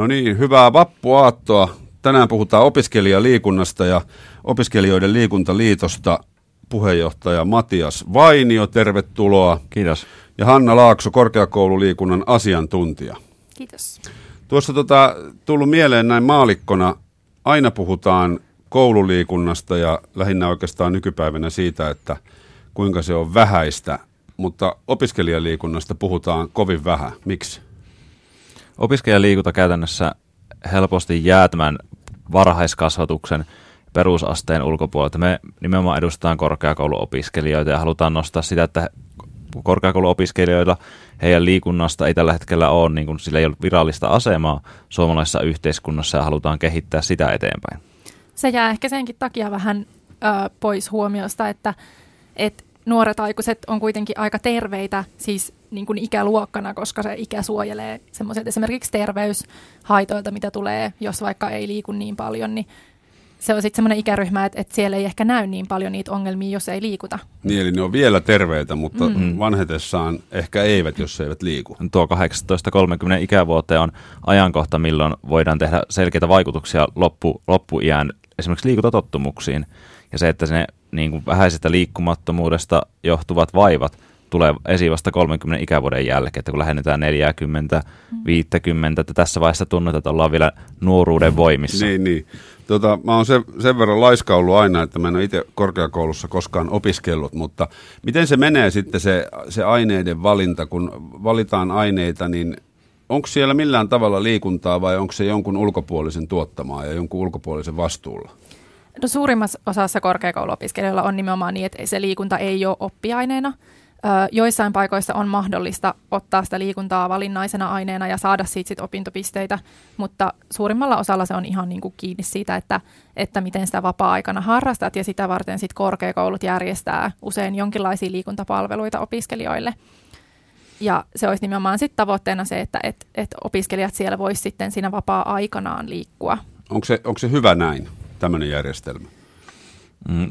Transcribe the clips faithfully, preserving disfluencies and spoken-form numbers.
No niin, hyvää vappuaattoa. Tänään puhutaan opiskelijaliikunnasta ja Opiskelijoiden Liikuntaliitosta. Puheenjohtaja Matias Vainio, tervetuloa. Kiitos. Ja Hanna Laakso, korkeakoululiikunnan asiantuntija. Kiitos. Tuossa tota, tullut mieleen näin maalikkona, aina puhutaan koululiikunnasta ja lähinnä oikeastaan nykypäivänä siitä, että kuinka se on vähäistä, mutta opiskelijaliikunnasta puhutaan kovin vähän. Miksi? Opiskelijaliikunta käytännössä helposti jää tämän varhaiskasvatuksen perusasteen ulkopuolelta. Me nimenomaan edustetaan korkeakouluopiskelijoita ja halutaan nostaa sitä, että korkeakouluopiskelijoilla heidän liikunnasta ei tällä hetkellä ole, niin kuin sillä ei ole virallista asemaa suomalaisessa yhteiskunnassa ja halutaan kehittää sitä eteenpäin. Se jää ehkä senkin takia vähän ö, pois huomiosta, että et nuoret aikuiset on kuitenkin aika terveitä siis niin kuin ikäluokkana, koska se ikä suojelee semmoiset esimerkiksi terveyshaitoilta, mitä tulee, jos vaikka ei liiku niin paljon, niin se on sitten semmoinen ikäryhmä, että, että siellä ei ehkä näy niin paljon niitä ongelmia, jos ei liikuta. Niin, eli ne on vielä terveitä, mutta mm-hmm. vanhetessaan ehkä eivät, jos eivät liiku. Tuo kahdeksantoista kolmekymmentä ikävuoteen on ajankohta, milloin voidaan tehdä selkeitä vaikutuksia loppu, loppuiän esimerkiksi liikuntatottumuksiin. Ja se, että ne niin kuin vähäisestä liikkumattomuudesta johtuvat vaivat tulee esiin vasta kolmenkymmenen ikävuoden jälkeen, että kun lähennetään neljäkymmentä, viisikymmentä, että tässä vaiheessa tunnetaan, että ollaan vielä nuoruuden voimissa. Niin, niin. Tota, mä oon sen, sen verran laiska ollut aina, että mä en ole itse korkeakoulussa koskaan opiskellut, mutta miten se menee sitten se, se aineiden valinta, kun valitaan aineita, niin onko siellä millään tavalla liikuntaa vai onko se jonkun ulkopuolisen tuottamaa ja jonkun ulkopuolisen vastuulla? No suurimmassa osassa korkeakouluopiskelijoilla on nimenomaan niin, että se liikunta ei ole oppiaineena. Joissain paikoissa on mahdollista ottaa sitä liikuntaa valinnaisena aineena ja saada siitä sit opintopisteitä, mutta suurimmalla osalla se on ihan niinku kiinni siitä, että, että miten sitä vapaa-aikana harrastat ja sitä varten sit korkeakoulut järjestää usein jonkinlaisia liikuntapalveluita opiskelijoille. Ja se olisi nimenomaan sit tavoitteena se, että et, et opiskelijat siellä voisivat sitten siinä vapaa-aikanaan liikkua. Onko se, onko se hyvä näin, tämmöinen järjestelmä?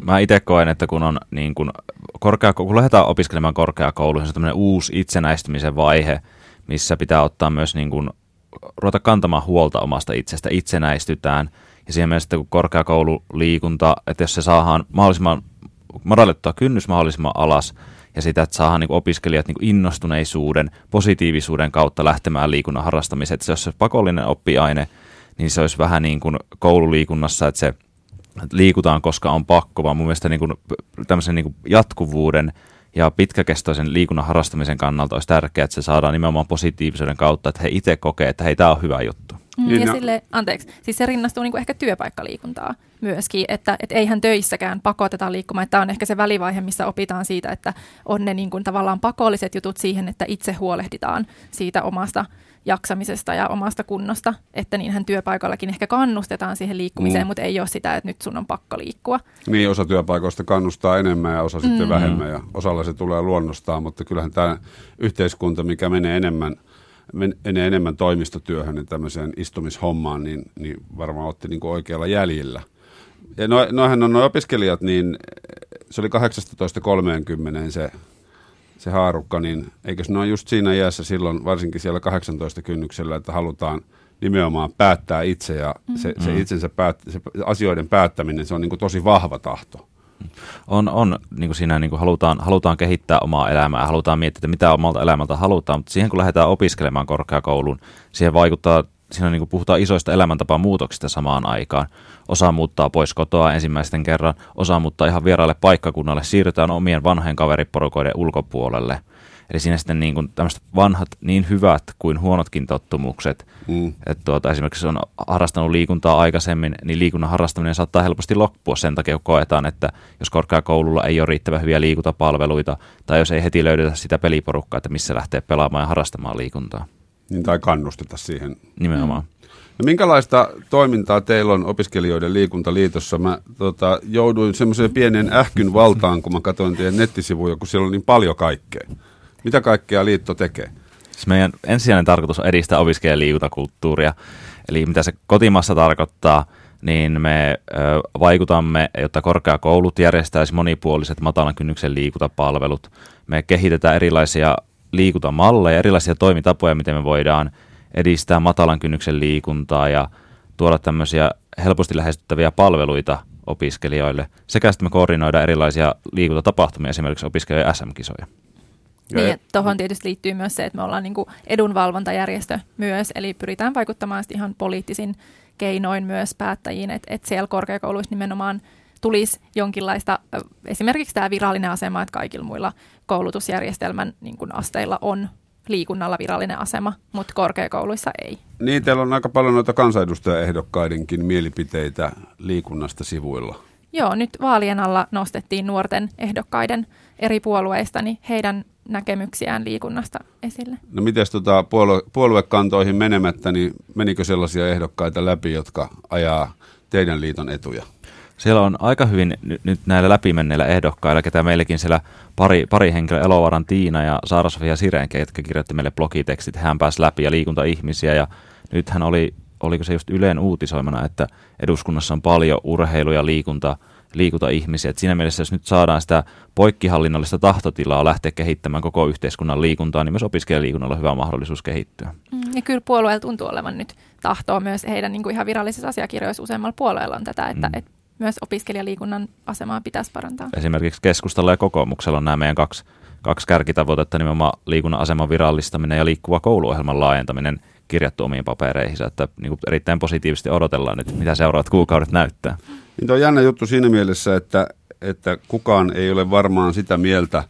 Mä itse koen, että kun on niin kun, korkeakoulu, kun lähdetään opiskelemaan korkeakouluun, se on tämmöinen uusi itsenäistymisen vaihe, missä pitää ottaa myös niin kun, ruveta kantamaan huolta omasta itsestä, itsenäistytään. Ja siihen mielessä, että kun korkeakoululiikunta, että jos se saadaan mahdollisimman madallettua kynnys mahdollisimman alas ja sitä, että saadaan niin opiskelijat niin innostuneisuuden, positiivisuuden kautta lähtemään liikunnan harrastamiseen, että se olisi pakollinen oppiaine, niin se olisi vähän niin kuin koululiikunnassa, että se liikutaan, koska on pakko, vaan mun mielestä niin kuin tämmöisen niin kuin jatkuvuuden ja pitkäkestoisen liikunnan harrastamisen kannalta olisi tärkeää, että se saadaan nimenomaan positiivisuuden kautta, että he itse kokee, että hei, tämä on hyvä juttu. Mm, ja sille, anteeksi, siis se rinnastuu niin kuin ehkä työpaikkaliikuntaa myöskin, että et eihän töissäkään pakoteta liikkumaan. Tämä on ehkä se välivaihe, missä opitaan siitä, että on ne niin kuin tavallaan pakolliset jutut siihen, että itse huolehditaan siitä omasta jaksamisesta ja omasta kunnosta, että niinhän työpaikallakin ehkä kannustetaan siihen liikkumiseen, mm. mutta ei ole sitä, että nyt sun on pakko liikkua. Niin, osa työpaikoista kannustaa enemmän ja osa sitten mm. vähemmän ja osalla se tulee luonnostaan, mutta kyllähän tämä yhteiskunta, mikä menee enemmän, menee enemmän toimistotyöhön ja tämmöiseen istumishommaan, niin, niin varmaan otti niin kuin oikealla jäljellä. Ja no, noihän on nuo opiskelijat, niin se oli kahdeksantoista kolmekymmentä se se haarukka, niin eikös ne ole just siinä iässä silloin, varsinkin siellä kahdeksantoista kynnyksellä, että halutaan nimenomaan päättää itse ja se, mm. se itsensä päät, se asioiden päättäminen, se on niin kuin tosi vahva tahto. On, on niin kuin siinä niin kuin halutaan, halutaan kehittää omaa elämää, halutaan miettiä, että mitä omalta elämältä halutaan, mutta siihen kun lähdetään opiskelemaan korkeakouluun, siihen vaikuttaa, siinä niin kuin puhutaan isoista elämäntapamuutoksista samaan aikaan. Osa muuttaa pois kotoa ensimmäisten kerran, osa muuttaa ihan vieraalle paikkakunnalle, siirrytään omien vanhojen kaveriporukoiden ulkopuolelle. Eli siinä sitten niin kuin tämmöiset vanhat, niin hyvät kuin huonotkin tottumukset, mm. että tuota, esimerkiksi on harrastanut liikuntaa aikaisemmin, niin liikunnan harrastaminen saattaa helposti loppua sen takia, kun koetaan, että jos korkeakoululla ei ole riittävän hyviä liikuntapalveluita, tai jos ei heti löydetä sitä peliporukkaa, että missä lähtee pelaamaan ja harrastamaan liikuntaa. Niin, tai kannusteta siihen. Nimenomaan. No, minkälaista toimintaa teillä on Opiskelijoiden Liikuntaliitossa? Mä tota, jouduin semmoiseen pienen ähkyn valtaan, kun mä katsoin teidän nettisivuja, kun siellä on niin paljon kaikkea. Mitä kaikkea liitto tekee? Siis meidän ensisijainen tarkoitus on edistää opiskelijaliikuntakulttuuria. Eli mitä se kotimaassa tarkoittaa, niin me ö, vaikutamme, jotta korkeakoulut järjestäisi monipuoliset matalan kynnyksen liikuntapalvelut. Me kehitetään erilaisia liikuntamalleja, erilaisia toimintapoja, miten me voidaan edistää matalan kynnyksen liikuntaa ja tuoda tämmöisiä helposti lähestyttäviä palveluita opiskelijoille. Sekä sitten me koordinoidaan erilaisia liikuntatapahtumia, esimerkiksi opiskelijoiden äs äm-kisoja. Niin, tuohon tietysti liittyy myös se, että me ollaan niin kuin edunvalvontajärjestö myös, eli pyritään vaikuttamaan ihan poliittisin keinoin myös päättäjiin, että, että siellä korkeakouluissa nimenomaan tulisi jonkinlaista, esimerkiksi tämä virallinen asema, että kaikilla muilla koulutusjärjestelmän niin kuin asteilla on liikunnalla virallinen asema, mutta korkeakouluissa ei. Niin, teillä on aika paljon noita kansanedustajaehdokkaidenkin mielipiteitä liikunnasta sivuilla. Joo, nyt vaalien alla nostettiin nuorten ehdokkaiden eri puolueista, niin heidän näkemyksiään liikunnasta esille. No mites tota puolue, puoluekantoihin menemättä, niin menikö sellaisia ehdokkaita läpi, jotka ajaa teidän liiton etuja? Siellä on aika hyvin nyt, nyt näillä läpimenneillä ehdokkailla, ketä meilläkin siellä pari, pari henkilöä, Elovaran Tiina ja Saara-Sofia Sirenke, jotka kirjoitti meille blogitekstit, hän pääsi läpi ja liikuntaihmisiä ja nythän oli, oliko se just Ylen uutisoimana, että eduskunnassa on paljon urheilu- ja liikunta, liikuntaihmisiä. Et siinä mielessä, jos nyt saadaan sitä poikkihallinnollista tahtotilaa lähteä kehittämään koko yhteiskunnan liikuntaa, niin myös opiskelijaliikunnalla on hyvä mahdollisuus kehittyä. Ja kyllä puolueella tuntuu olevan nyt tahtoa myös heidän niin kuin ihan virallisissa asiakirjoissa useammalla puolueella on tätä, että mm. et myös opiskelijaliikunnan asemaa pitäisi parantaa. Esimerkiksi keskustalla ja kokoomuksella on nämä meidän kaksi, kaksi kärkitavoitetta, nimenomaan liikunnan aseman virallistaminen ja liikkuva kouluohjelman laajentaminen kirjattu omiin papereihinsa, että niin kuin erittäin positiivisesti odotellaan nyt, mitä seuraavat kuukaudet näyttää. Niin tuo on jännä juttu siinä mielessä, että, että kukaan ei ole varmaan sitä mieltä,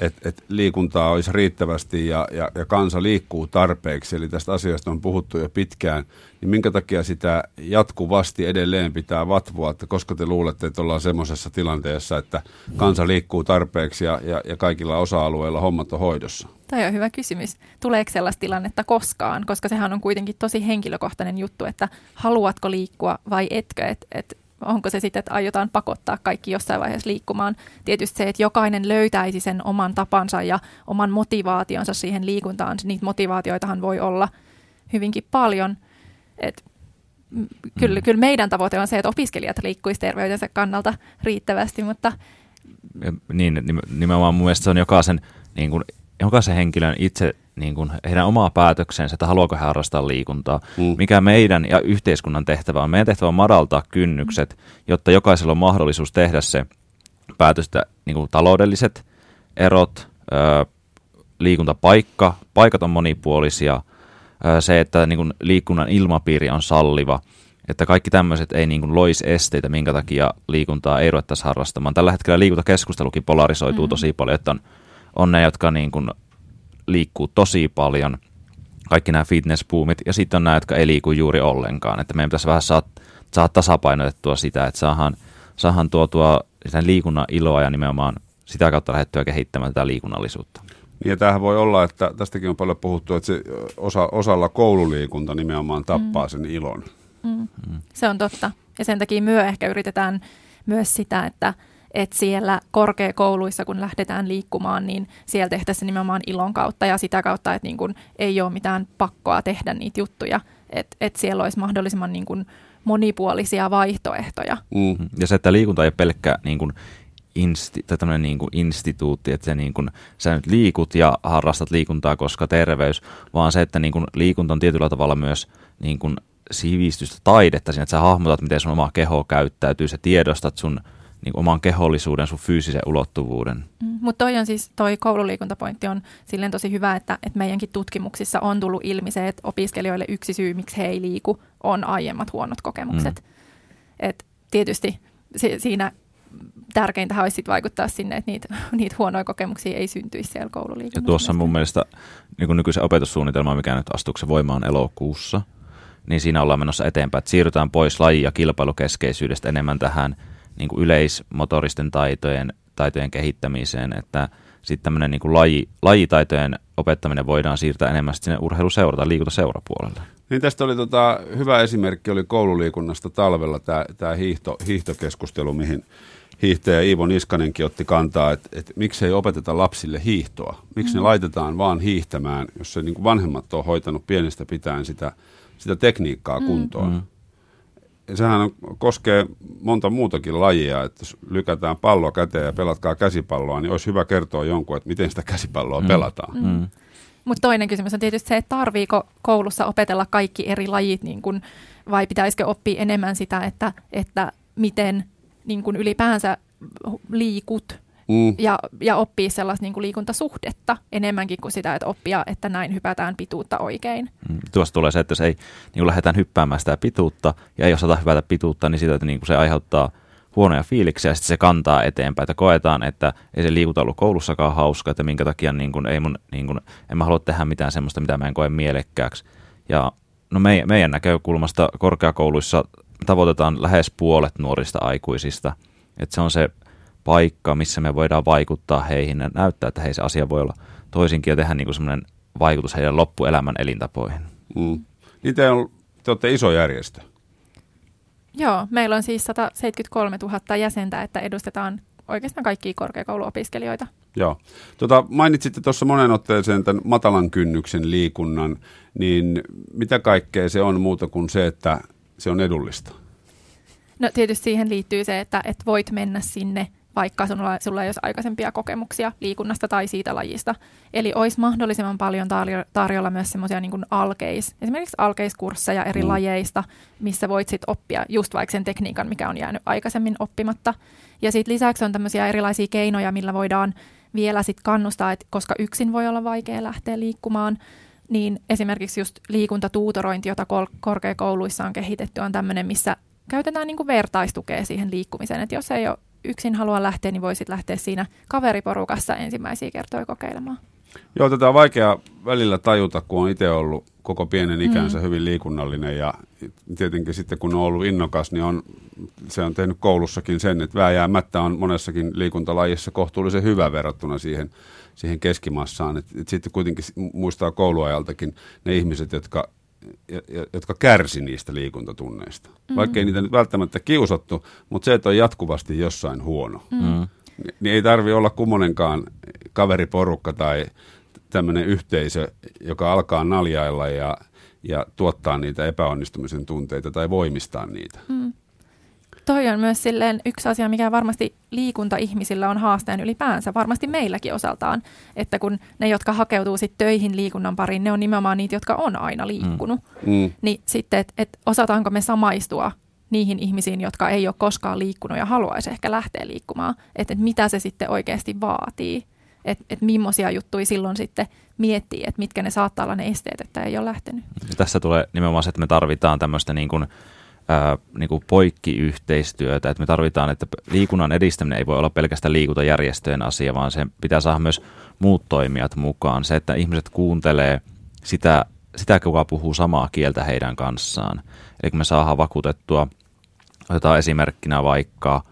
että, että liikuntaa olisi riittävästi ja, ja, ja kansa liikkuu tarpeeksi, eli tästä asiasta on puhuttu jo pitkään, niin minkä takia sitä jatkuvasti edelleen pitää vatvoa, että koska te luulette, että ollaan semmoisessa tilanteessa, että kansa liikkuu tarpeeksi ja, ja, ja kaikilla osa-alueilla hommat on hoidossa? Tämä on hyvä kysymys. Tuleeko sellaista tilannetta koskaan, koska sehän on kuitenkin tosi henkilökohtainen juttu, että haluatko liikkua vai etkö, että et onko se sitten, että aiotaan pakottaa kaikki jossain vaiheessa liikkumaan. Tietysti se, että jokainen löytäisi sen oman tapansa ja oman motivaationsa siihen liikuntaan. Niitä motivaatioitahan voi olla hyvinkin paljon. Et kyllä, kyllä meidän tavoite on se, että opiskelijat liikkuisivat terveytensä kannalta riittävästi, mutta niin, nimenomaan mun mielestä se on jokaisen, niin kuin, jokaisen henkilön itse niin kuin heidän omaa päätöksensä, että haluaako he harrastaa liikuntaa. Mm. Mikä meidän ja yhteiskunnan tehtävä on? Meidän tehtävä on madaltaa kynnykset, jotta jokaisella on mahdollisuus tehdä se päätöstä niin kuin taloudelliset erot, ö, liikuntapaikka, paikat on monipuolisia, ö, se, että niin kuin liikunnan ilmapiiri on salliva, että kaikki tämmöiset ei niin kuin loisi esteitä, minkä takia liikuntaa ei ruvettaisi harrastamaan. Tällä hetkellä liikuntakeskustelukin polarisoituu mm-hmm. tosi paljon, että on, on ne, jotka niin kuin liikkuu tosi paljon, kaikki nämä fitness-boomit, ja sitten on nämä, jotka ei liiku juuri ollenkaan. Että meidän pitäisi vähän saada saa tasapainotettua sitä, että saadaan, saadaan tuotua sitä liikunnan iloa ja nimenomaan sitä kautta lähdettyä kehittämään tätä liikunnallisuutta. Niin ja tämähän voi olla, että tästäkin on paljon puhuttu, että se osa, osalla koululiikunta nimenomaan tappaa mm. sen ilon. Mm. Mm. Se on totta. Ja sen takia myö ehkä yritetään myös sitä, että että siellä korkeakouluissa, kun lähdetään liikkumaan, niin siellä tehtäisiin nimenomaan ilon kautta ja sitä kautta, että niin kun ei ole mitään pakkoa tehdä niitä juttuja. Että et siellä olisi mahdollisimman niin kun monipuolisia vaihtoehtoja. Mm-hmm. Ja se, että liikunta ei ole pelkkä niin kun insti- tai tämmöinen niin kun instituutti, että se, niin kun, sä nyt liikut ja harrastat liikuntaa, koska terveys, vaan se, että niin kun liikunta on tietyllä tavalla myös niin kun sivistystä, taidetta siinä, että sä hahmotat, miten sun oma keho käyttäytyy, sä tiedostat sun niin oman kehollisuuden, sun fyysisen ulottuvuuden. Mm, mutta toi on siis, toi koululiikuntapointti on silleen tosi hyvä, että, että meidänkin tutkimuksissa on tullut ilmi se, että opiskelijoille yksi syy, miksi he ei liiku, on aiemmat huonot kokemukset. Mm. Et tietysti si- siinä tärkeintähän olisi sit vaikuttaa sinne, että niitä niit huonoja kokemuksia ei syntyisi siellä koululiikunnassa. Ja tuossa mun mielestä niin nykyisen opetussuunnitelman, mikä nyt astuu se voimaan elokuussa, niin siinä ollaan menossa eteenpäin, että siirrytään pois laji- ja kilpailukeskeisyydestä enemmän tähän niin kuin yleismotoristen taitojen, taitojen kehittämiseen, että sitten tämmöinen niin kuin laji, lajitaitojen opettaminen voidaan siirtää enemmän sinne urheiluseura- tai liikuntaseurapuolelle. Niin tästä oli tota, hyvä esimerkki, oli koululiikunnasta talvella tämä, tämä hiihto, hiihtokeskustelu, mihin hiihtäjä Iivo Niskanenkin otti kantaa, että, että miksei opeteta lapsille hiihtoa, miksi ne mm. laitetaan vaan hiihtämään, jos se niin kuin vanhemmat on hoitanut pienestä pitäen sitä, sitä tekniikkaa mm. kuntoon. Mm. Sehän on, koskee monta muutakin lajia, että jos lykätään palloa käteen ja pelatkaa käsipalloa, niin olisi hyvä kertoa jonkun, että miten sitä käsipalloa mm. pelataan. Mm. Mutta toinen kysymys on tietysti se, että tarviiko koulussa opetella kaikki eri lajit niin kun, vai pitäisikö oppia enemmän sitä, että, että miten niin kun ylipäänsä liikut mm. ja, ja oppii sellaista niin kun liikuntasuhdetta enemmänkin kuin sitä, että oppia, että näin hypätään pituutta oikein. Mm. Tuossa tulee se, että jos ei niin lähdetään hyppäämään sitä pituutta ja ei osata hypätä pituutta, niin, sitä, että niin se aiheuttaa huonoja fiiliksiä ja sitten se kantaa eteenpäin, että koetaan, että ei se liikuta ollut koulussakaan hauska, että minkä takia niin kun, ei mun, niin kun, en mä halua tehdä mitään semmoista, mitä mä en koe mielekkääksi. Ja no meidän, meidän näkökulmasta korkeakouluissa tavoitetaan lähes puolet nuorista aikuisista, että se on se paikka, missä me voidaan vaikuttaa heihin ja näyttää, että hei se asia voi olla toisinkin ja tehdä niin semmoinen vaikutus heidän loppuelämän elintapoihin. Mm. Niin te, on, te olette iso järjestö. Joo, meillä on siis sata seitsemänkymmentäkolme tuhatta jäsentä, että edustetaan oikeastaan kaikkia korkeakouluopiskelijoita. Joo. Tota, mainitsitte tuossa monen otteeseen tämän matalan kynnyksen liikunnan, niin mitä kaikkea se on muuta kuin se, että se on edullista? No tietysti siihen liittyy se, että et voit mennä sinne, vaikka sulla, sulla ei olisi aikaisempia kokemuksia liikunnasta tai siitä lajista. Eli olisi mahdollisimman paljon tarjolla myös semmoisia niin kuin alkeis, esimerkiksi alkeiskursseja eri mm. lajeista, missä voit sit oppia just vaikka sen tekniikan, mikä on jäänyt aikaisemmin oppimatta. Ja sitten lisäksi on tämmöisiä erilaisia keinoja, millä voidaan vielä sit kannustaa, että koska yksin voi olla vaikea lähteä liikkumaan, niin esimerkiksi just liikuntatuutorointi, jota kol- korkeakouluissa on kehitetty, on tämmöinen, missä käytetään niin kuin vertaistukea siihen liikkumiseen, että jos ei ole yksin haluaa lähteä, niin voisit lähteä siinä kaveriporukassa ensimmäisiä kertoja kokeilemaan. Joo, tätä on vaikea välillä tajuta, kun on itse ollut koko pienen ikänsä mm. hyvin liikunnallinen ja tietenkin sitten kun on ollut innokas, niin on, se on tehnyt koulussakin sen, että vääjäämättä on monessakin liikuntalajissa kohtuullisen hyvä verrattuna siihen, siihen keskimassaan. Et, et sitten kuitenkin muistaa kouluajaltakin ne ihmiset, jotka jotka kärsi niistä liikuntatunneista. Mm-hmm. Vaikkei niitä nyt välttämättä kiusattu, mutta se, että on jatkuvasti jossain huono. Mm-hmm. Niin ei tarvitse olla kummonenkaan kaveriporukka tai tämmöinen yhteisö, joka alkaa naljailla ja, ja tuottaa niitä epäonnistumisen tunteita tai voimistaa niitä. Mm. Toi on myös silleen yksi asia, mikä varmasti liikunta ihmisillä on haasteen ylipäänsä, varmasti meilläkin osaltaan, että kun ne, jotka hakeutuu sit töihin liikunnan pariin, ne on nimenomaan niitä, jotka on aina liikkunut, mm. niin sitten, että et osataanko me samaistua niihin ihmisiin, jotka ei ole koskaan liikkunut ja haluaisi ehkä lähteä liikkumaan, että et mitä se sitten oikeasti vaatii, että et millaisia juttuja silloin sitten miettii, että mitkä ne saattaa olla ne esteet, että ei ole lähtenyt. Tässä tulee nimenomaan se, että me tarvitaan tämmöistä niin kuin Ää, niin kuin poikkiyhteistyötä, että me tarvitaan, että liikunnan edistäminen ei voi olla pelkästään liikuntajärjestöjen asia, vaan sen pitää saada myös muut toimijat mukaan. Se, että ihmiset kuuntelee sitä, sitä kuka puhuu samaa kieltä heidän kanssaan. Eli kun me saadaan vakuutettua, otetaan esimerkkinä vaikka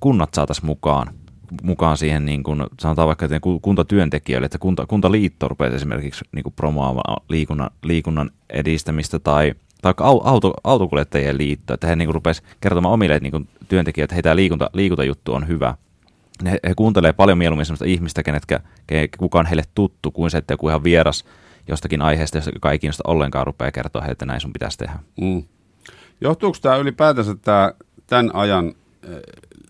kunnat saataisiin mukaan, mukaan siihen, niin kuin sanotaan vaikka kuntatyöntekijöille, että kunta, kuntaliitto rupeaa esimerkiksi niin kuin promoamaan liikunnan, liikunnan edistämistä tai, tai auto, autokuljettajien liitto, että he niin kuin rupeaisivat kertomaan omille niin työntekijöille, että hei, tämä liikunta, liikuntajuttu on hyvä. He, he kuuntelee paljon mieluummin sellaista ihmistä, kenetkä, kukaan heille tuttu, kuin se, että joku ihan vieras jostakin aiheesta, joka ei kiinnosta ollenkaan, rupeaa kertoa heille, että näin sun pitäisi tehdä. Mm. Johtuuko tämä ylipäätänsä tämä, tämän ajan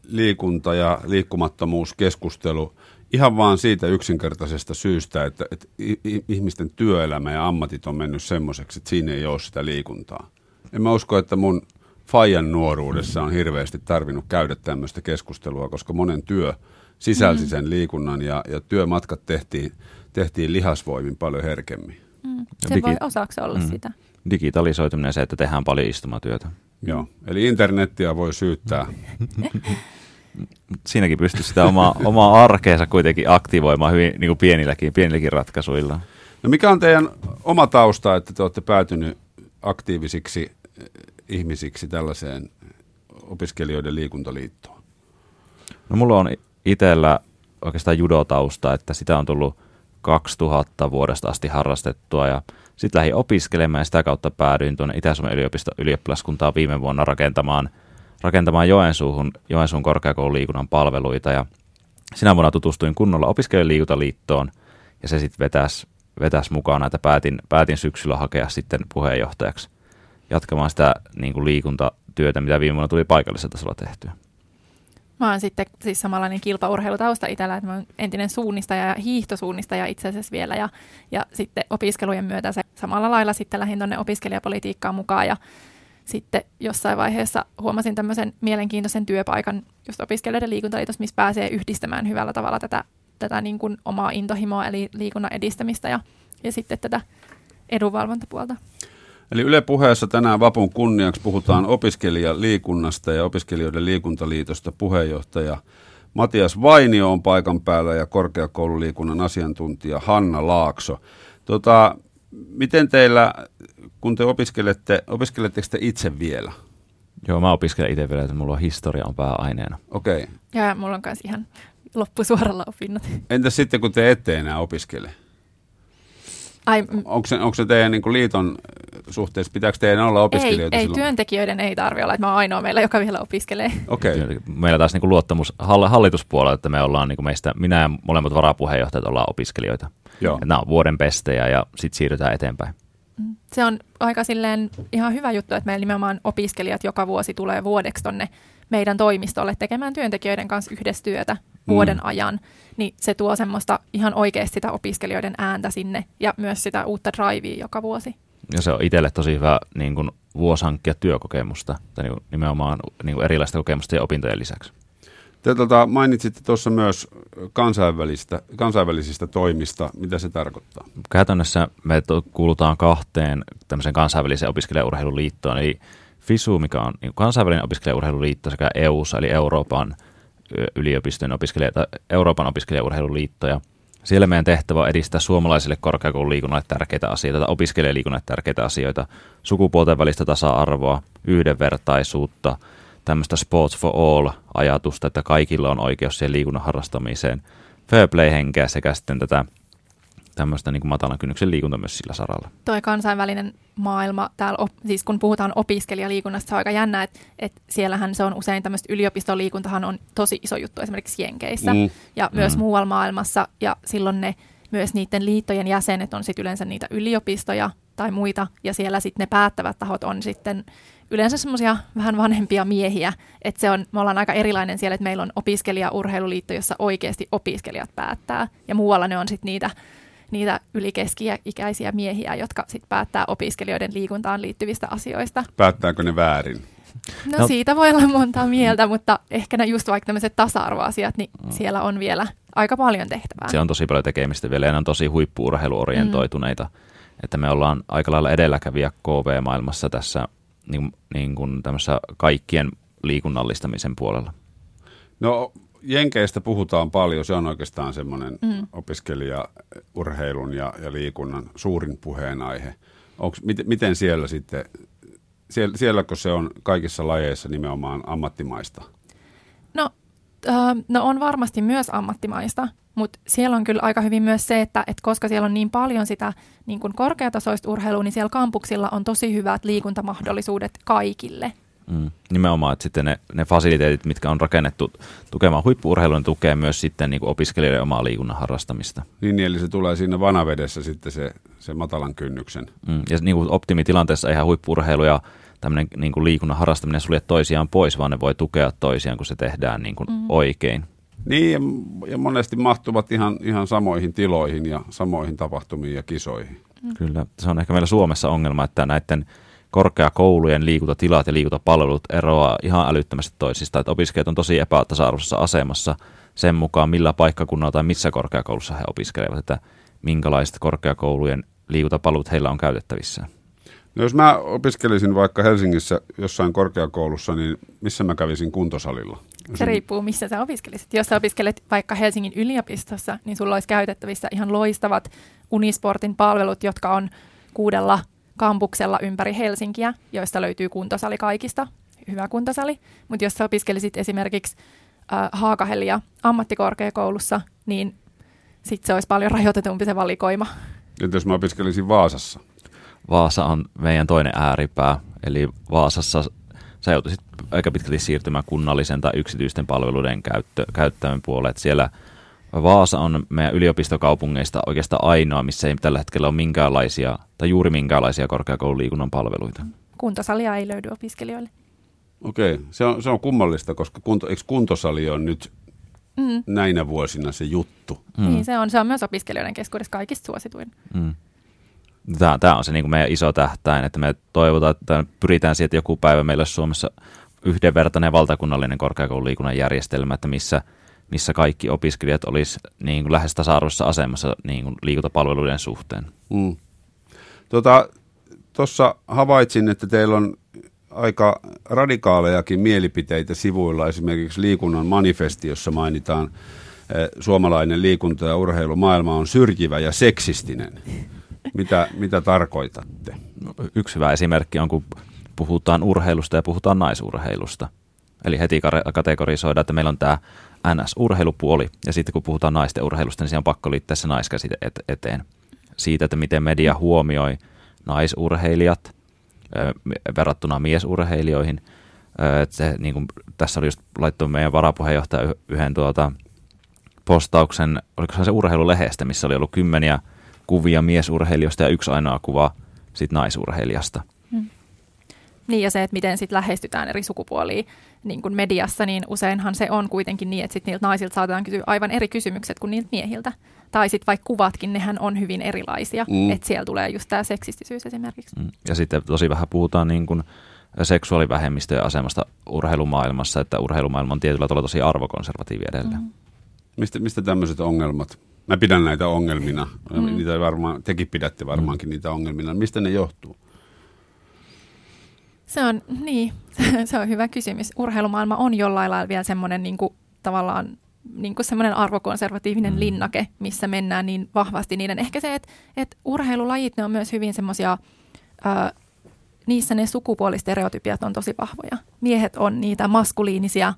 liikunta- ja liikkumattomuuskeskustelu ihan vaan siitä yksinkertaisesta syystä, että, että ihmisten työelämä ja ammatit on mennyt semmoiseksi, että siinä ei ole sitä liikuntaa. En mä usko, että mun faijan nuoruudessa on hirveästi tarvinnut käydä tämmöistä keskustelua, koska monen työ sisälsi sen liikunnan ja, ja työmatkat tehtiin, tehtiin lihasvoimin paljon herkemmin. Mm. Se voi osaksi olla mm. sitä. Digitalisoituminen se, että tehdään paljon istumatyötä. Joo, eli internettiä voi syyttää. Siinäkin pystyy sitä omaa, omaa arkeensa kuitenkin aktivoimaan hyvin niin kuin pienilläkin, pienilläkin ratkaisuilla. No mikä on teidän oma tausta, että te olette päätynyt aktiivisiksi ihmisiksi tällaiseen opiskelijoiden liikuntaliittoon? No mulla on itsellä oikeastaan judotausta, että sitä on tullut kaksituhatta vuodesta asti harrastettua ja sitten lähdin opiskelemaan ja sitä kautta päädyin tuonne Itä-Suomen yliopisto ylioppilaskuntaa viime vuonna rakentamaan, rakentamaan Joensuuhun, Joensuun korkeakoulun liikunnan palveluita. Ja sinä vuonna tutustuin kunnolla opiskelijoiden liikuntaliittoon ja se sitten vetäisi vetäis mukana, että päätin, päätin syksyllä hakea sitten puheenjohtajaksi jatkamaan sitä niin kuin liikuntatyötä, mitä viime vuonna tuli paikallisella tasolla tehtyä. vaan sitten siis samanlainen kilpaurheilutausta itsellä, että mä oon entinen suunnistaja ja hiihtosuunnistaja itse asiassa vielä ja, ja sitten opiskelujen myötä se samalla lailla sitten lähdin tuonne opiskelijapolitiikkaan mukaan ja sitten jossain vaiheessa huomasin tämmöisen mielenkiintoisen työpaikan just Opiskelijoiden Liikuntaliitossa, missä pääsee yhdistämään hyvällä tavalla tätä, tätä niin kuin omaa intohimoa eli liikunnan edistämistä ja, ja sitten tätä edunvalvontapuolta. Eli Yle Puheessa tänään vapun kunniaksi puhutaan opiskelijaliikunnasta ja Opiskelijoiden Liikuntaliitosta. Puheenjohtaja Matias Vainio on paikan päällä ja korkeakoululiikunnan asiantuntija Hanna Laakso. Tota, miten teillä, kun te opiskelette, opiskeletteko te itse vielä? Joo, mä opiskelen itse vielä, että mulla on historia on pääaineena. Okei. Okay. Ja mulla on myös ihan loppusuoralla opinnot. Entä sitten, kun te ette enää opiskele? Ai, onko, se, onko se teidän niin kuin liiton suhteessa, pitääkö teidän olla opiskelijoita ei, silloin? Ei, työntekijöiden ei tarvitse olla, että mä oon ainoa meillä, joka vielä opiskelee. Okei. Okay. Meillä taas niin kuin luottamus hallituspuolella, että me ollaan niin kuin meistä, minä ja molemmat varapuheenjohtajat ollaan opiskelijoita. Joo. Nämä on vuoden pestejä ja sitten siirrytään eteenpäin. Se on aika silleen ihan hyvä juttu, että meillä nimenomaan opiskelijat joka vuosi tulee vuodeksi tonne meidän toimistolle tekemään työntekijöiden kanssa yhdessä työtä vuoden mm. ajan, niin se tuo semmoista ihan oikeasti sitä opiskelijoiden ääntä sinne ja myös sitä uutta drivea joka vuosi. Ja se on itselle tosi hyvä niin kuin vuosi hankkia työkokemusta, tai niin kuin nimenomaan niin kuin erilaista kokemusta ja opintojen lisäksi. Te tuota, mainitsitte tuossa myös kansainvälistä, kansainvälisistä toimista. Mitä se tarkoittaa? Käytännössä me kuulutaan kahteen tämmöiseen kansainväliseen opiskelijaurheiluliittoon, eli FISU, mikä on niin kansainvälinen opiskelijaurheiluliitto, sekä E U S A, eli Euroopan yliopistojen opiskelijoita, Euroopan opiskelijaurheiluliitto. Ja siellä meidän tehtävä on edistää suomalaisille korkeakoululiikunnalle tärkeitä asioita tai opiskelijaliikunnalle tärkeitä asioita, sukupuolten välistä tasa-arvoa, yhdenvertaisuutta, tämmöistä sports for all-ajatusta, että kaikilla on oikeus siihen liikunnan harrastamiseen, fair play-henkeä sekä sitten tätä tämmöistä niin kuin matalan kynnyksen liikunta myös sillä saralla. Toi kansainvälinen maailma, täällä, siis kun puhutaan opiskelijaliikunnasta, se on aika jännä, että, että siellähän se on usein tämmöistä yliopistoliikuntahan on tosi iso juttu esimerkiksi Jenkeissä mm. ja mm. myös muualla maailmassa ja silloin ne myös niiden liittojen jäsenet on sitten yleensä niitä yliopistoja tai muita ja siellä sitten ne päättävät tahot on sitten yleensä semmoisia vähän vanhempia miehiä, että se on, me ollaan aika erilainen siellä, että meillä on opiskelijaurheiluliitto, jossa oikeasti opiskelijat päättää ja muualla ne on sitten niitä niitä ylikeski-ikäisiä miehiä, jotka sitten päättää opiskelijoiden liikuntaan liittyvistä asioista. Päättääkö ne väärin? No, no siitä voi olla montaa mieltä, mutta ehkä ne just vaikka tämmöiset tasa-arvoasiat, niin no. Siellä on vielä aika paljon tehtävää. Se on tosi paljon tekemistä vielä, ja ne on tosi huippu-urheiluorientoituneita. Mm. Että me ollaan aika lailla edelläkävijä K V-maailmassa tässä niin, niin kuin tämmöisessä kaikkien liikunnallistamisen puolella. No Jenkeistä puhutaan paljon, se on oikeastaan semmoinen mm. opiskelijaurheilun ja, ja liikunnan suurin puheenaihe. Onks, miten, miten siellä sitten, siellä, sielläkö se on kaikissa lajeissa nimenomaan ammattimaista? No, äh, no on varmasti myös ammattimaista, mutta siellä on kyllä aika hyvin myös se, että et koska siellä on niin paljon sitä niin kun korkeatasoista urheilua, niin siellä kampuksilla on tosi hyvät liikuntamahdollisuudet kaikille. Mm, nimenomaan, että sitten ne, ne fasiliteetit, mitkä on rakennettu tukemaan huippu-urheilua, ne tukee myös sitten niin kuin opiskelijoiden omaa liikunnan harrastamista. Niin, eli se tulee siinä vanavedessä sitten se, se matalan kynnyksen. Mm, ja niin kuin optimitilanteessa eihän huippu-urheilu ja tämmöinen niin kuin liikunnan harrastaminen sulje toisiaan pois, vaan ne voi tukea toisiaan, kun se tehdään niin kuin mm. oikein. Niin, ja, ja monesti mahtuvat ihan, ihan samoihin tiloihin ja samoihin tapahtumiin ja kisoihin. Mm. Kyllä, se on ehkä meillä Suomessa ongelma, että näiden korkeakoulujen liikuntatilat ja liikuntapalvelut eroaa ihan älyttömästi toisistaan, että opiskelijat on tosi epätasa-arvoisessa asemassa sen mukaan, millä paikkakunnalla tai missä korkeakoulussa he opiskelevat, että minkälaiset korkeakoulujen liikuntapalvelut heillä on käytettävissä. No jos mä opiskelisin vaikka Helsingissä jossain korkeakoulussa, niin missä mä kävisin kuntosalilla? Se riippuu, missä sä opiskelisit. Jos sä opiskelet vaikka Helsingin yliopistossa, niin sulla olisi käytettävissä ihan loistavat Unisportin palvelut, jotka on kuudella kampuksella ympäri Helsinkiä, joista löytyy kuntosali kaikista, hyvä kuntosali. Mutta jos sä opiskelisit esimerkiksi äh, Haakahelia ammattikorkeakoulussa, niin sitten se olisi paljon rajoitetumpi se valikoima. Entä jos mä opiskelisin Vaasassa? Vaasa on meidän toinen ääripää, eli Vaasassa sä joutuisit aika pitkälti siirtymään kunnallisen tai yksityisten palveluiden käyttö, käyttämään puoleen. Siellä Vaasa on meidän yliopistokaupungeista oikeastaan ainoa, missä ei tällä hetkellä ole minkäänlaisia tai juuri minkäänlaisia korkeakoululiikunnan palveluita. Kuntosalia ei löydy opiskelijoille. Okei, se on, se on kummallista, koska kunto, eikö kuntosali on nyt mm. näinä vuosina se juttu? Mm. Niin se on, se on myös opiskelijoiden keskuudessa kaikista suosituin. Mm. Tämä, tämä on se niin kuin meidän iso tähtäin, että me toivotaan, että pyritään siihen, että joku päivä meillä on Suomessa yhdenvertainen valtakunnallinen korkeakoululiikunnan järjestelmä, että missä, missä kaikki opiskelijat olisi niin kuin lähes tasa-arvoisessa asemassa niin kuin liikuntapalveluiden suhteen. Mm. Tuota, tuossa havaitsin, että teillä on aika radikaalejakin mielipiteitä sivuilla, esimerkiksi liikunnan manifesti, jossa mainitaan suomalainen liikunta- ja urheilumaailma on syrjivä ja seksistinen. Mitä, mitä tarkoitatte? Yksi hyvä esimerkki on, kun puhutaan urheilusta ja puhutaan naisurheilusta. Eli heti kategorisoidaan, että meillä on tämä N S-urheilupuoli, ja sitten kun puhutaan naisten urheilusta, niin se on pakko liittää se naiskäsite eteen. Siitä, että miten media huomioi naisurheilijat verrattuna miesurheilijoihin. Se, niin kuin tässä oli just laittu meidän varapuheenjohtaja yhden tuota postauksen, oliko se urheilulehdestä, missä oli ollut kymmeniä kuvia miesurheilijoista ja yksi ainoa kuva sit naisurheilijasta. Hmm. Niin ja se, että miten sit lähestytään eri sukupuolia niin kun mediassa, niin useinhan se on kuitenkin niin, että sit niiltä naisilta saatetaan kysyä aivan eri kysymykset kuin niiltä miehiltä. Tai sitten vaikka kuvatkin, nehän on hyvin erilaisia, mm. että siellä tulee just tämä seksistisyys esimerkiksi. Mm. Ja sitten tosi vähän puhutaan niin kun seksuaalivähemmistöjen asemasta urheilumaailmassa, että urheilumaailma on tietyllä tavalla tosi arvokonservatiivi edelleen. Mm. Mistä, mistä tämmöiset ongelmat? Mä pidän näitä ongelmina. Mm. Niitä varmaan, tekin pidätte varmaankin niitä ongelmina. Mistä ne johtuu? Se on, niin, se on hyvä kysymys. Urheilumaailma on jollain lailla vielä semmoinen niin kuin, tavallaan niin kuin semmoinen arvokonservatiivinen mm. linnake, missä mennään niin vahvasti niiden. Ehkä se, että, että urheilulajit, ne on myös hyvin semmoisia, niissä ne sukupuolistereotypiat on tosi vahvoja. Miehet on niitä maskuliinisia,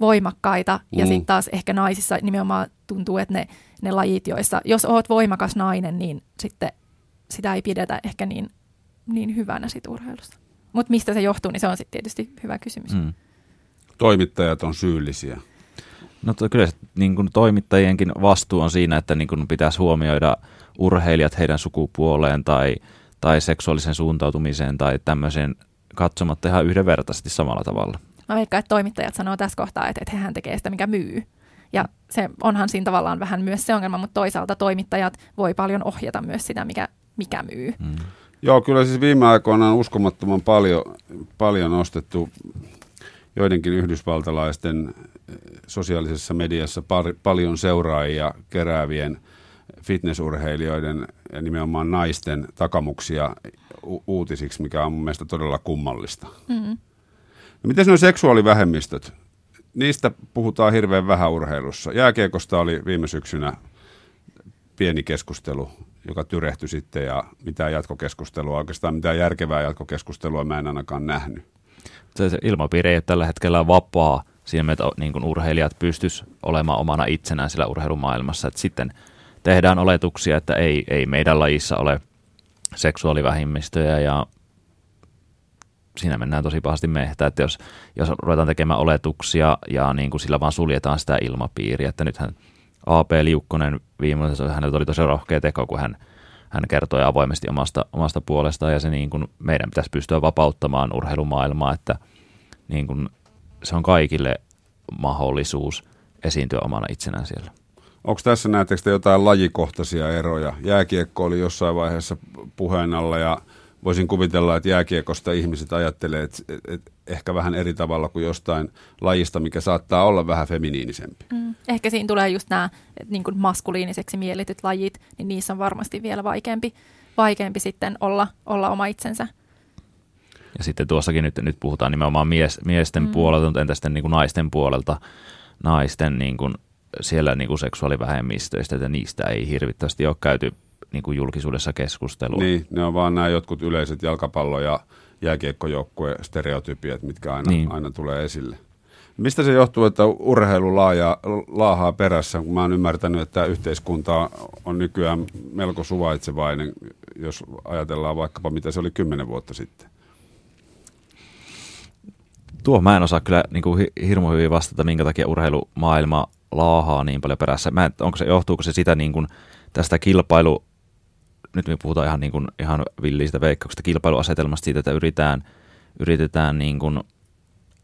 voimakkaita ja mm. sitten taas ehkä naisissa nimenomaan tuntuu, että ne, ne lajit, joissa jos oot voimakas nainen, niin sitten sitä ei pidetä ehkä niin, niin hyvänä sit urheilusta. Mutta mistä se johtuu, niin se on sitten tietysti hyvä kysymys. Mm. Toimittajat on syyllisiä. No to, kyllä niin kun toimittajienkin vastuu on siinä, että niin kun pitäisi huomioida urheilijat heidän sukupuoleen tai, tai seksuaalisen suuntautumiseen tai tämmöiseen katsomatta ihan yhdenvertaisesti samalla tavalla. Mä veikkaan, että toimittajat sanoo tässä kohtaa, että, että hehän tekee sitä, mikä myy. Ja se onhan siinä tavallaan vähän myös se ongelma, mutta toisaalta toimittajat voi paljon ohjata myös sitä, mikä, mikä myy. Mm. Joo, kyllä siis viime aikoina on uskomattoman paljon, paljon ostettu joidenkin yhdysvaltalaisten sosiaalisessa mediassa par, paljon seuraajia keräävien fitnessurheilijoiden ja nimenomaan naisten takamuksia u- uutisiksi, mikä on mun mielestä todella kummallista. Mm. No, miten nuo seksuaalivähemmistöt? Niistä puhutaan hirveän vähän urheilussa. Jääkiekosta oli viime syksynä pieni keskustelu, joka tyrehtyi sitten ja mitään jatkokeskustelua, oikeastaan mitään järkevää jatkokeskustelua mä en ainakaan nähnyt. Se, se ilmapiiri ei ole tällä hetkellä vapaa siinä, että niin kuin urheilijat pystyisivät olemaan omana itsenään siellä urheilumaailmassa. Et sitten tehdään oletuksia, että ei, ei meidän lajissa ole seksuaalivähemmistöjä ja siinä mennään tosi pahasti mehtään, että jos, jos ruvetaan tekemään oletuksia ja niin kuin sillä vaan suljetaan sitä ilmapiiriä, että nythän A P. Liukkonen viimeisessä, hänellä oli tosi rohkea teko, kun hän, hän kertoi avoimesti omasta, omasta puolestaan ja se niin kuin meidän pitäisi pystyä vapauttamaan urheilumaailmaa, että niin kuin se on kaikille mahdollisuus esiintyä omana itsenään siellä. Onko tässä näettekö jotain lajikohtaisia eroja? Jääkiekko oli jossain vaiheessa puheen alla ja voisin kuvitella, että jääkiekosta ihmiset ajattelee, että, että ehkä vähän eri tavalla kuin jostain lajista, mikä saattaa olla vähän feminiinisempi. Mm. Ehkä siinä tulee just nämä niin kuin maskuliiniseksi mielletyt lajit, niin niissä on varmasti vielä vaikeampi, vaikeampi sitten olla, olla oma itsensä. Ja sitten tuossakin nyt, nyt puhutaan nimenomaan mies, miesten mm. puolelta, mutta entä sitten niin kuin naisten puolelta, naisten niin kuin siellä niin kuin seksuaalivähemmistöistä, että niistä ei hirvittävästi ole käyty niin kuin julkisuudessa keskustelua. Niin, ne on vaan nämä jotkut yleiset jalkapallo- ja jääkiekkojoukkueen stereotypiat, mitkä aina, niin. aina tulee esille. Mistä se johtuu, että urheilu laaja, laahaa perässä? Kun mä oon ymmärtänyt, että yhteiskunta on nykyään melko suvaitsevainen, jos ajatellaan vaikkapa mitä se oli kymmenen vuotta sitten. Tuo mä en osaa kyllä niin kuin hirmu hyvin vastata, minkä takia urheilumaailma laahaa niin paljon perässä. Mä en, onko se, johtuuko se sitä niin kuin tästä kilpailu nyt me puhutaan ihan, niin kuin, ihan villiistä veikkauksesta, kilpailuasetelmasta siitä, että yritetään, yritetään niin kuin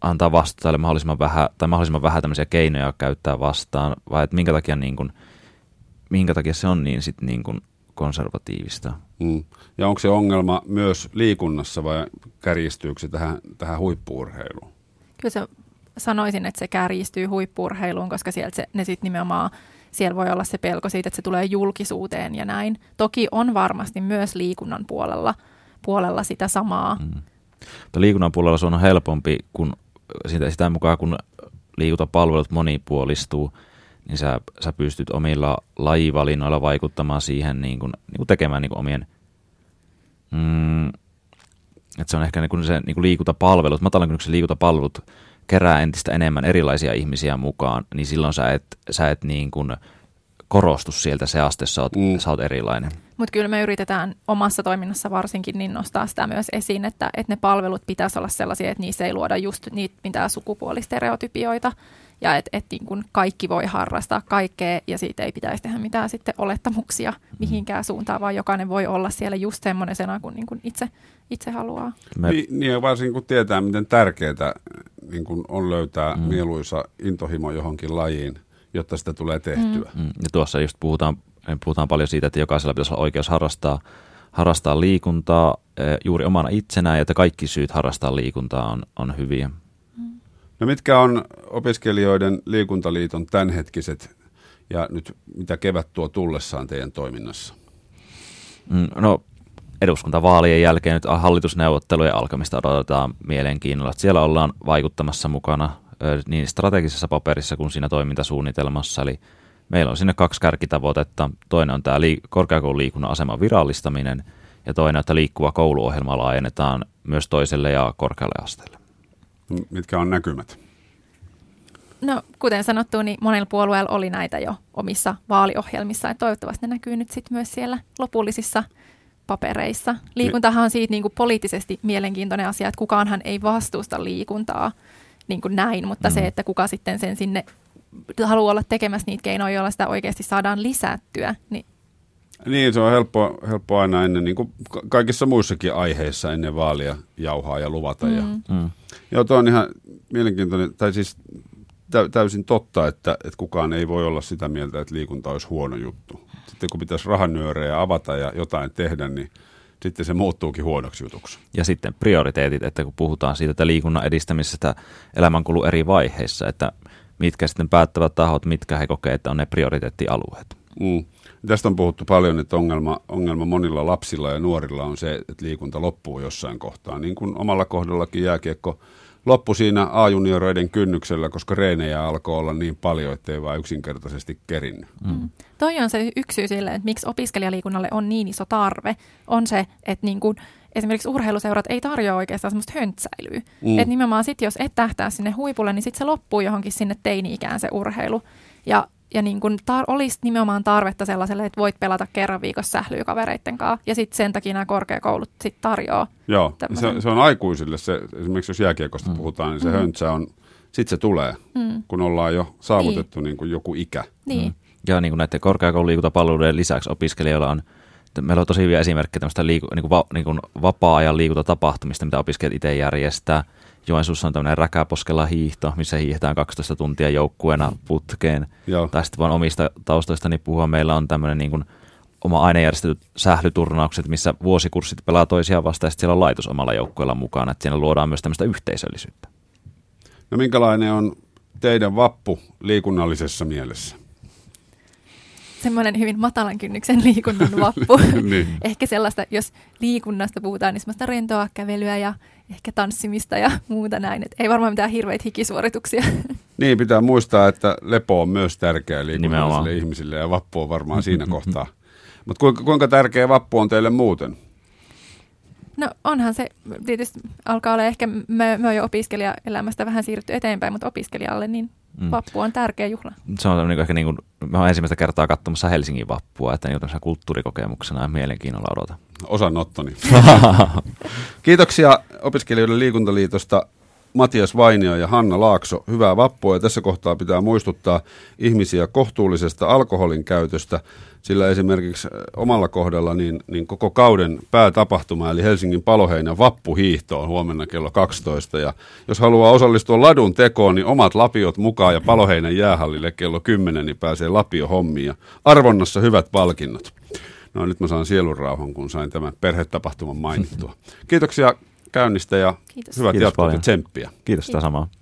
antaa vastustajalle mahdollisimman vähän, tai mahdollisimman vähän tämmöisiä keinoja käyttää vastaan, vai että minkä takia, niin kuin, minkä takia se on niin sitten niin kuin konservatiivista? Mm. Ja onko se ongelma myös liikunnassa, vai kärjistyykö se tähän, tähän huippu-urheiluun? Kyllä se, sanoisin, että se kärjistyy huippu-urheiluun, koska sieltä se, ne sitten nimenomaan, siellä voi olla se pelko siitä, että se tulee julkisuuteen ja näin. Toki on varmasti myös liikunnan puolella, puolella sitä samaa. Mm. Mutta liikunnan puolella se on helpompi, kun sitä, sitä mukaan kun liikuntapalvelut monipuolistuu, niin sä, sä pystyt omilla lajivalinnoilla vaikuttamaan siihen, niin kun, niin kun tekemään niin kun omien, mm, että se on ehkä niin kun se niin kun liikuntapalvelut, matalan kynnyksen liikuntapalvelut kerää entistä enemmän erilaisia ihmisiä mukaan, niin silloin sä et, sä et niin kun korostu sieltä seasta, sä oot, mm. sä oot erilainen. Mutta kyllä me yritetään omassa toiminnassa varsinkin niin nostaa sitä myös esiin, että, että ne palvelut pitäisi olla sellaisia, että niissä ei luoda just niitä mitään sukupuolistereotypioita ja että et niin kun kaikki voi harrastaa kaikkea ja siitä ei pitäisi tehdä mitään sitten olettamuksia mihinkään suuntaan, vaan jokainen voi olla siellä just semmoisena, kun, niin kun itse, itse haluaa. Me... Niin ja varsinkin kun tietää, miten tärkeää niin kun on löytää mm. mieluisa intohimo johonkin lajiin, jotta sitä tulee tehtyä. Mm. Ja tuossa just puhutaan, puhutaan paljon siitä, että jokaisella pitäisi olla oikeus harrastaa, harrastaa liikuntaa juuri omana itsenään, ja että kaikki syyt harrastaa liikuntaa on, on hyviä. Mm. No mitkä on Opiskelijoiden liikuntaliiton tämänhetkiset, ja nyt mitä kevät tuo tullessaan teidän toiminnassa? Mm, no eduskuntavaalien jälkeen nyt hallitusneuvottelujen alkamista odotetaan mielenkiinnolla. Siellä ollaan vaikuttamassa mukana niin strategisessa paperissa kuin siinä toimintasuunnitelmassa. Eli meillä on sinne kaksi kärkitavoitetta. Toinen on tämä liik- korkeakoululiikunnan aseman virallistaminen ja toinen, että liikkuva kouluohjelma laajennetaan myös toiselle ja korkealle asteelle. Mitkä on näkymät? No kuten sanottu, niin monella puolueella oli näitä jo omissa vaaliohjelmissa ja toivottavasti ne näkyy nyt sitten myös siellä lopullisissa papereissa. Liikuntahan on siitä niin kuin poliittisesti mielenkiintoinen asia, että kukaanhan ei vastusta liikuntaa. Niin kuin näin, mutta mm. se, että kuka sitten sen sinne haluaa olla tekemässä niitä keinoja, joilla sitä oikeasti saadaan lisättyä. Niin, niin se on helppo, helppo aina ennen, niin kuin kaikissa muissakin aiheissa ennen vaalia jauhaa ja luvata. Mm. Ja. Mm. Joo, tuo on ihan mielenkiintoinen, tai siis täysin totta, että, että kukaan ei voi olla sitä mieltä, että liikunta olisi huono juttu. Sitten kun pitäisi rahanyörejä avata ja jotain tehdä, niin sitten se muuttuukin huonoksi jutuksi. Ja sitten prioriteetit, että kun puhutaan siitä, että liikunnan edistämisestä elämänkulun eri vaiheissa, että mitkä sitten päättävät tahot, mitkä he kokee, että on ne prioriteettialueet. Mm. Tästä on puhuttu paljon, että ongelma, ongelma monilla lapsilla ja nuorilla on se, että liikunta loppuu jossain kohtaa. Niin kuin omalla kohdallakin jääkiekko loppui siinä A-junioreiden kynnyksellä, koska reinejä alkoi olla niin paljon, ettei vaan yksinkertaisesti kerinnyt. Mm. Toi on se yksi syy sille, että miksi opiskelijaliikunnalle on niin iso tarve, on se, että niin kun esimerkiksi urheiluseurat ei tarjoa oikeastaan semmoista höntsäilyä. Mm. Että nimenomaan sitten, jos et tähtää sinne huipulle, niin sitten se loppuu johonkin sinne teini-ikään se urheilu. Ja, ja niin kun tar- olisi nimenomaan tarvetta sellaiselle, että voit pelata kerran viikossa sählyä kavereitten kanssa, ja sitten sen takia nämä korkeakoulut sitten tarjoaa. Joo, se, se on aikuisille. Se, esimerkiksi jos jääkiekosta mm. puhutaan, niin se mm. höntsä on, sitten se tulee, mm. kun ollaan jo saavutettu niin kuin joku ikä. Niin. Mm. Ja niin kuin näiden korkeakoululiikuntapalveluiden lisäksi opiskelijoilla on, meillä on tosi hyviä esimerkkejä tämmöistä liiku, niin kuin va, niin kuin vapaa-ajan liikuntatapahtumista, mitä opiskelijat itse järjestää. Joensuussa on tämmöinen räkäposkela hiihto, missä hiihdetään kaksitoista tuntia joukkueena putkeen. Joo. Tai sitten voin omista taustoistani puhua. Meillä on tämmöinen niin kuin oma aine järjestetyt sählyturnaukset, missä vuosikurssit pelaa toisiaan vastaan, ja sitten siellä on laitos omalla joukkueella mukana. Että siinä luodaan myös tämmöistä yhteisöllisyyttä. No minkälainen on teidän vappu liikunnallisessa mielessä? Semmoinen hyvin matalan kynnyksen liikunnan vappu. Niin. Ehkä sellaista, jos liikunnasta puhutaan, niin semmoista rentoa kävelyä ja ehkä tanssimista ja muuta näin. Et ei varmaan mitään hirveitä hikisuorituksia. Niin, pitää muistaa, että lepo on myös tärkeä liikunnallisille ihmisille ja vappu on varmaan siinä kohtaa. Mutta kuinka, kuinka tärkeä vappu on teille muuten? No onhan se, tietysti alkaa olla ehkä, me, me on jo opiskelijaelämästä vähän siirrytty eteenpäin, mutta opiskelijalle niin vappu on tärkeä juhla. Se on niin ehkä niin kuin, mä olen ensimmäistä kertaa katsomassa Helsingin vappua, että niin tämmöisenä kulttuurikokemuksena ja mielenkiinnolla odota. Osanottoni. Kiitoksia Opiskelijoiden liikuntaliitosta Matias Vainio ja Hanna Laakso, hyvää vappua, ja tässä kohtaa pitää muistuttaa ihmisiä kohtuullisesta alkoholin käytöstä, sillä esimerkiksi omalla kohdalla niin, niin koko kauden päätapahtuma, eli Helsingin paloheinä vappuhiihto on huomenna kello kaksitoista, ja jos haluaa osallistua ladun tekoon, niin omat lapiot mukaan ja paloheinän jäähallille kello kymmenen, niin pääsee lapiohommiin, ja arvonnassa hyvät palkinnot. No nyt mä saan sielunrauhan, kun sain tämän perhetapahtuman mainittua. Kiitoksia käynnistä ja kiitos. Hyvät jatkot ja tsemppiä. Kiitos, Kiitos. Tämä samaa.